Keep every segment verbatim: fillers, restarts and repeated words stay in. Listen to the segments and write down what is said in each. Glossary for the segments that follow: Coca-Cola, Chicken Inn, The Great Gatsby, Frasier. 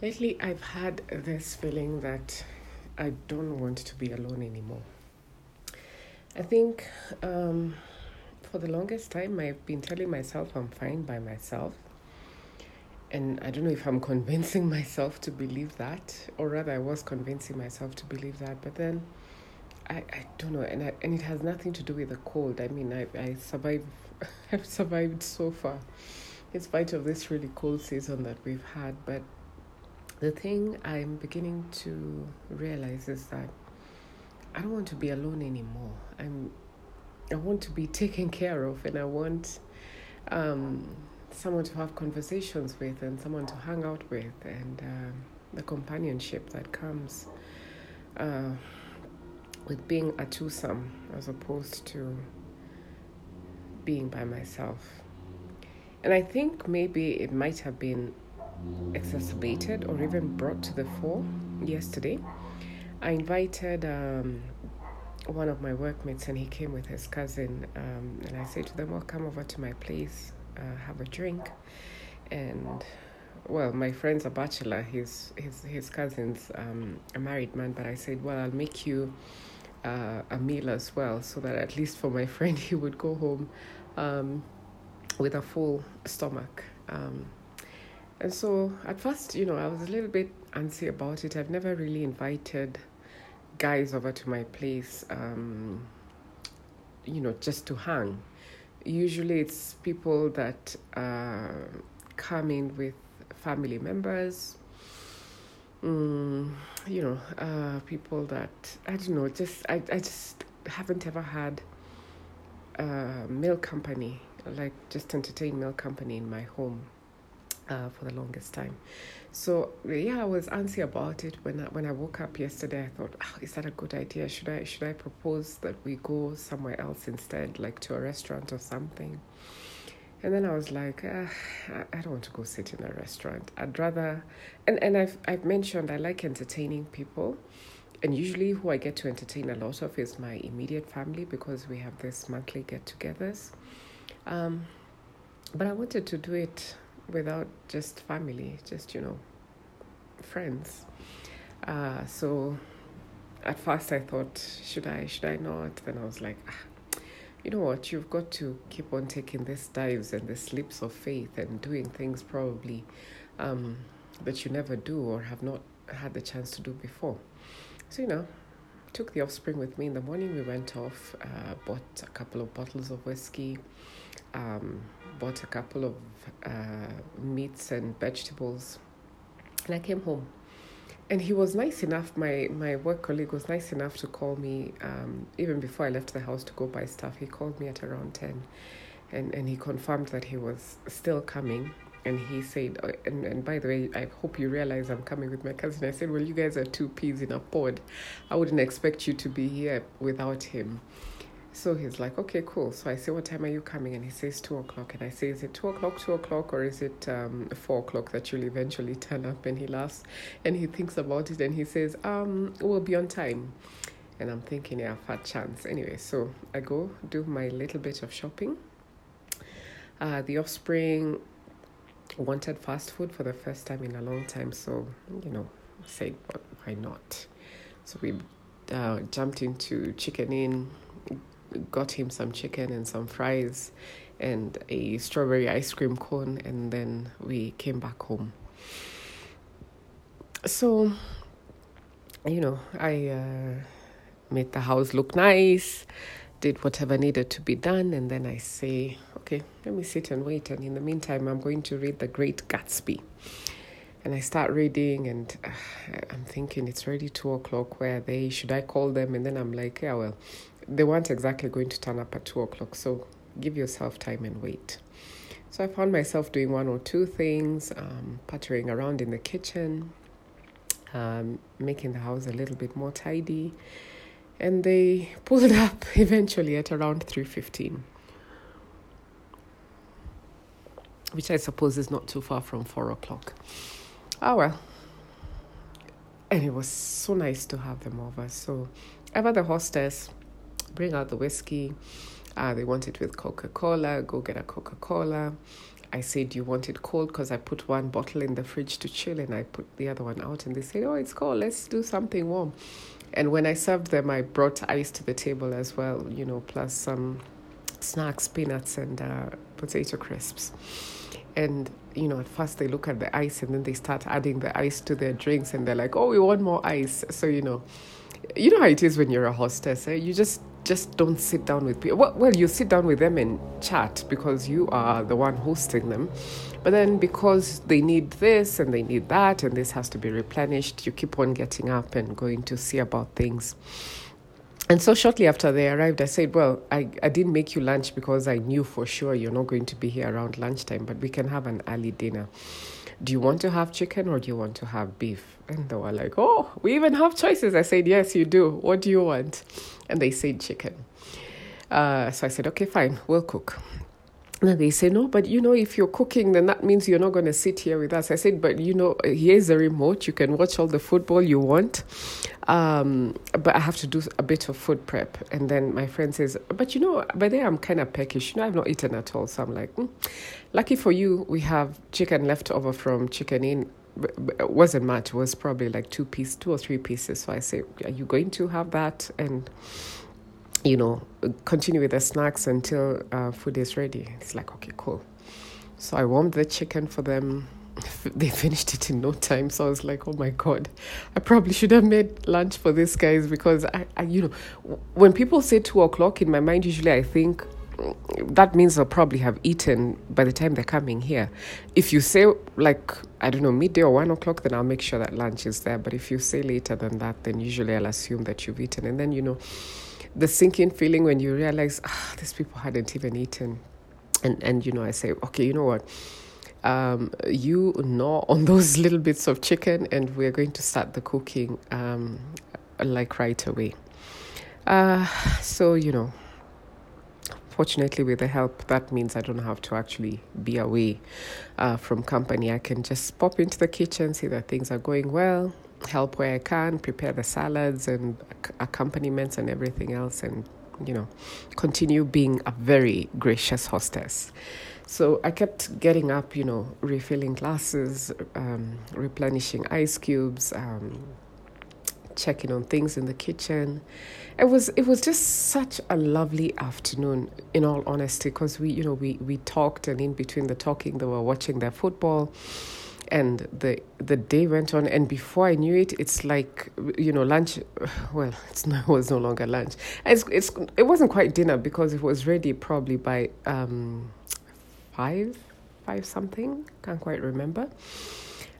Lately, I've had this feeling that I don't want to be alone anymore. I think um, for the longest time, I've been telling myself I'm fine by myself. And I don't know if I'm convincing myself to believe that, or rather I was convincing myself to believe that. But then I, I don't know. And I, and it has nothing to do with the cold. I mean, I, I survived, I've survived so far in spite of this really cold season that we've had. But the thing I'm beginning to realize is that I don't want to be alone anymore. I'm, I want to be taken care of, and I want um, someone to have conversations with and someone to hang out with, and uh, the companionship that comes uh, with being a twosome as opposed to being by myself. And I think maybe it might have been exacerbated or even brought to the fore yesterday. I invited um, one of my workmates, and he came with his cousin, um, and I said to them, well, come over to my place, uh, have a drink. And well, my friend's a bachelor, his his, his cousin's um, a married man, but I said, well, I'll make you uh, a meal as well, so that at least for my friend he would go home um, with a full stomach. Um, And so at first, you know, I was a little bit antsy about it. I've never really invited guys over to my place, um, you know, just to hang. Usually it's people that uh, come in with family members, um, you know, uh, people that, I don't know, just I, I just haven't ever had uh, male company, like just entertain male company in my home. Uh, for the longest time. So yeah, I was antsy about it. When I, when I woke up yesterday, I thought, oh, is that a good idea? Should I should I propose that we go somewhere else instead, like to a restaurant or something? And then I was like, ah, I, I don't want to go sit in a restaurant. I'd rather, and, and I've, I've mentioned I like entertaining people. And usually who I get to entertain a lot of is my immediate family, because we have this monthly get-togethers. Um, but I wanted to do it without just family, just, you know, friends. Uh, so at first I thought, should I, should I not? Then I was like, ah, you know what, you've got to keep on taking these dives and these leaps of faith and doing things probably um, that you never do or have not had the chance to do before. So, you know, took the offspring with me in the morning. We went off, uh, bought a couple of bottles of whiskey, um, bought a couple of uh, meats and vegetables, and I came home. And he was nice enough, my, my work colleague was nice enough to call me, um, even before I left the house to go buy stuff. He called me at around ten, and, and he confirmed that he was still coming. And he said, oh, and, and by the way, I hope you realize I'm coming with my cousin. I said, well, you guys are two peas in a pod. I wouldn't expect you to be here without him. So he's like, okay, cool. So I say, what time are you coming? And he says two o'clock. And I say, is it two o'clock, two o'clock, or is it um, four o'clock that you'll eventually turn up? And he laughs and he thinks about it and he says, um, we'll be on time. And I'm thinking, yeah, fat chance. Anyway, so I go do my little bit of shopping. Uh, the offspring wanted fast food for the first time in a long time. So, you know, I said, well, why not? So we uh, jumped into Chicken Inn, got him some chicken and some fries and a strawberry ice cream cone, and then we came back home. So, you know, I uh, made the house look nice, did whatever needed to be done, and then I say, okay, let me sit and wait, and in the meantime I'm going to read The Great Gatsby. And I start reading, and uh, I'm thinking, it's already two o'clock, where are they? Should I call them? And then I'm like, yeah, well, they weren't exactly going to turn up at two o'clock, so give yourself time and wait. So I found myself doing one or two things, um, puttering around in the kitchen, um, making the house a little bit more tidy. And they pulled up eventually at around three fifteen, which I suppose is not too far from four o'clock. Oh, well. And it was so nice to have them over. So I've had the hostess bring out the whiskey. Uh, they want it with Coca-Cola. Go get a Coca-Cola. I said, you want it cold? Because I put one bottle in the fridge to chill and I put the other one out. And they said, oh, it's cold. Let's do something warm. And when I served them, I brought ice to the table as well, you know, plus some snacks, peanuts and uh, potato crisps. And, you know, at first they look at the ice and then they start adding the ice to their drinks. And they're like, oh, we want more ice. So, you know, you know how it is when you're a hostess. Eh? You just just don't sit down with people. Well, well, you sit down with them and chat because you are the one hosting them. But then because they need this and they need that and this has to be replenished, you keep on getting up and going to see about things. And so shortly after they arrived, I said, well, I, I didn't make you lunch because I knew for sure you're not going to be here around lunchtime, but we can have an early dinner. Do you want to have chicken or do you want to have beef? And they were like, oh, we even have choices. I said, yes, you do. What do you want? And they said chicken. Uh, so I said, okay, fine, we'll cook. And then they say, no, but you know, if you're cooking, then that means you're not going to sit here with us. I said, but you know, here's the remote. You can watch all the football you want. Um, but I have to do a bit of food prep. And then my friend says, but you know, by then I'm kind of peckish. You know, I've not eaten at all. So I'm like, mm. Lucky for you, we have chicken left over from Chicken Inn. It wasn't much. It was probably like two piece, two or three pieces. So I say, are you going to have that? And you know, continue with the snacks until uh, food is ready. It's like, okay, cool. So I warmed the chicken for them. They finished it in no time. So I was like, oh my God, I probably should have made lunch for these guys because, I, I you know, when people say two o'clock, in my mind, usually I think that means they'll probably have eaten by the time they're coming here. If you say like, I don't know, midday or one o'clock, then I'll make sure that lunch is there. But if you say later than that, then usually I'll assume that you've eaten. And then, you know, the sinking feeling when you realize, ah, these people hadn't even eaten. And, and you know, I say, okay, you know what? Um, you gnaw on those little bits of chicken and we're going to start the cooking um, like right away. Uh, so, you know, fortunately with the help, that means I don't have to actually be away uh, from company. I can just pop into the kitchen, see that things are going well, help where I can, prepare the salads and accompaniments and everything else, and you know, continue being a very gracious hostess. So I kept getting up, you know, refilling glasses, um, replenishing ice cubes, um, checking on things in the kitchen. It was it was just such a lovely afternoon, in all honesty, because we, you know, we we talked, and in between the talking, they were watching their football. And the the day went on, and before I knew it, it's like, you know, lunch. Well, it's no, it was no longer lunch. It's, it's it wasn't quite dinner because it was ready probably by um five five something. Can't quite remember.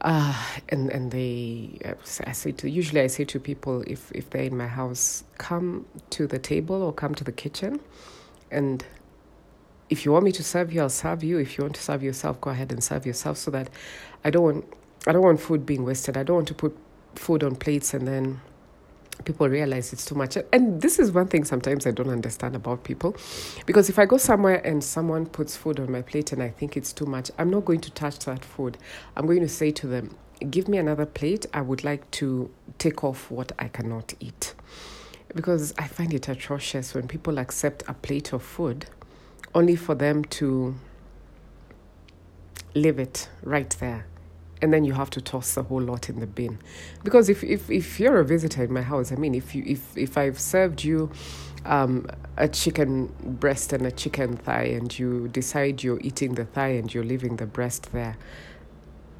Uh and and they I say to usually I say to people if if they're in my house, come to the table or come to the kitchen, and if you want me to serve you, I'll serve you. If you want to serve yourself, go ahead and serve yourself, so that I don't want, I don't want food being wasted. I don't want to put food on plates and then people realize it's too much. And this is one thing sometimes I don't understand about people, because if I go somewhere and someone puts food on my plate and I think it's too much, I'm not going to touch that food. I'm going to say to them, give me another plate. I would like to take off what I cannot eat. Because I find it atrocious when people accept a plate of food only for them to leave it right there. And then you have to toss the whole lot in the bin. Because if if, if you're a visitor in my house, I mean, if you if, if I've served you um, a chicken breast and a chicken thigh, and you decide you're eating the thigh and you're leaving the breast there,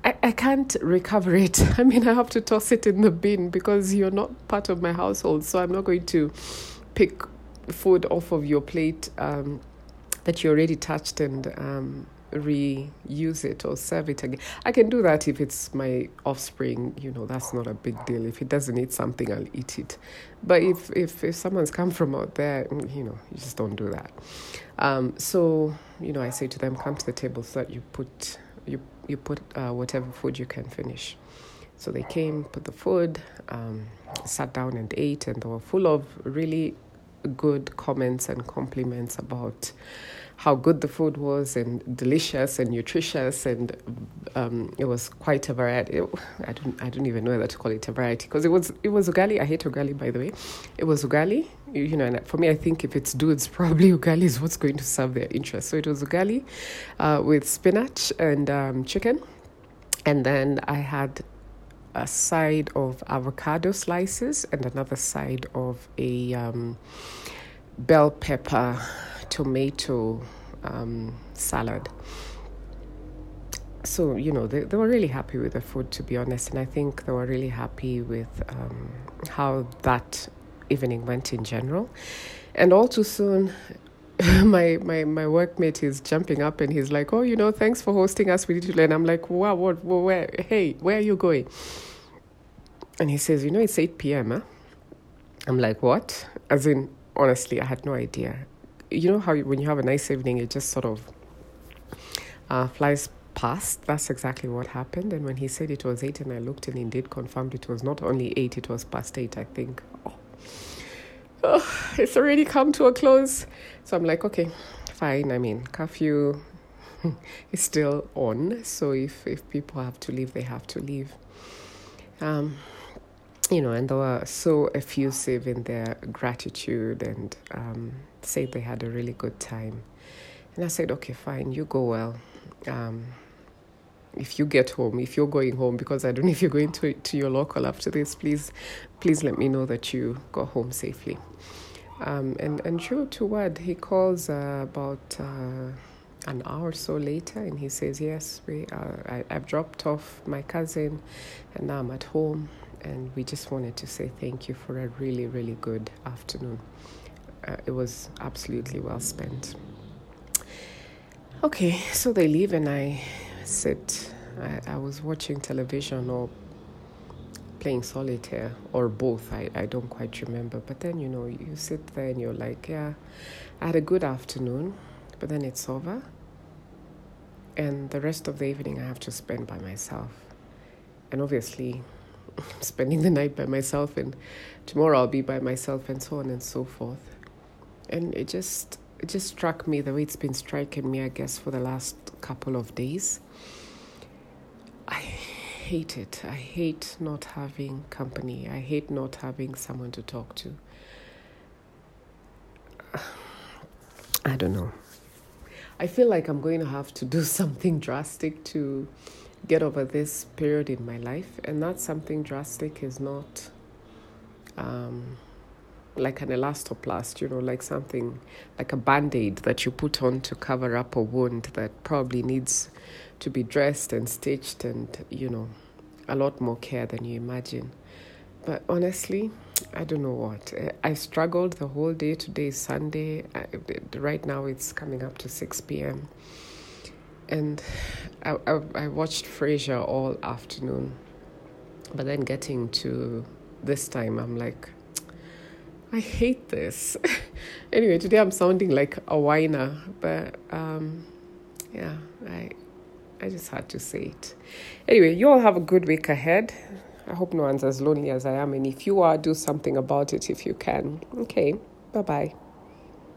I, I can't recover it. I mean, I have to toss it in the bin because you're not part of my household. So I'm not going to pick food off of your plate um that you already touched and um, reuse it or serve it again. I can do that if it's my offspring, you know, that's not a big deal. If it doesn't eat something, I'll eat it. But if, if, if someone's come from out there, you know, you just don't do that. Um, so, you know, I say to them, come to the table so that you put, you, you put uh, whatever food you can finish. So they came, put the food, um, sat down and ate, and they were full of really good comments and compliments about how good the food was, and delicious and nutritious, and um, it was quite a variety. It, I don't, I don't even know whether to call it a variety because it was, it was ugali. I hate ugali, by the way. It was ugali, you know, and for me, I think if it's dudes, probably ugali is what's going to serve their interest. So it was ugali uh, with spinach and um, chicken. And then I had a side of avocado slices and another side of a um, bell pepper tomato um, salad. So, you know, they, they were really happy with the food, to be honest. And I think they were really happy with um, how that evening went in general. And all too soon, my, my, my workmate is jumping up and he's like, oh, you know, thanks for hosting us. We need to learn. I'm like, wow, what, where, hey, where are you going? And he says, you know, it's eight p.m. Huh? I'm like, what? As in, honestly, I had no idea. You know how when you have a nice evening, it just sort of uh, flies past. That's exactly what happened. And when he said it was eight, and I looked and indeed confirmed it was not only eight, it was past eight, I think. Oh, oh it's already come to a close. So I'm like, okay, fine. I mean, curfew is still on. So if, if people have to leave, they have to leave. Um, you know, and they were so effusive in their gratitude and um, said they had a really good time. And I said, okay, fine, you go well. Um, if you get home, if you're going home, because I don't know if you're going to to your local after this, please, please let me know that you got home safely. Um, and, and true to word, he calls uh, about uh, an hour or so later, and he says, yes, we are, I, I've dropped off my cousin, and now I'm at home, and we just wanted to say thank you for a really, really good afternoon. Uh, it was absolutely well spent. Okay, so they leave and I sit. I, I was watching television or playing solitaire or both. I, I don't quite remember. But then, you know, you sit there and you're like, yeah, I had a good afternoon, but then it's over. And the rest of the evening I have to spend by myself. And obviously, I'm spending the night by myself, and tomorrow I'll be by myself, and so on and so forth. And it just... It just struck me the way it's been striking me, I guess, for the last couple of days. I hate it. I hate not having company. I hate not having someone to talk to. I don't know. I feel like I'm going to have to do something drastic to get over this period in my life. And that something drastic is not... Um, like an elastoplast, you know, like something like a band-aid that you put on to cover up a wound that probably needs to be dressed and stitched and, you know, a lot more care than you imagine. But honestly, I don't know what. I struggled the whole day. Today is Sunday. I, right now it's coming up to six p.m. And I, I, I watched Frasier all afternoon. But then getting to this time, I'm like... I hate this. Anyway, today I'm sounding like a whiner, but um, yeah, I I just had to say it. Anyway, you all have a good week ahead. I hope no one's as lonely as I am, and if you are, do something about it if you can. Okay, bye-bye.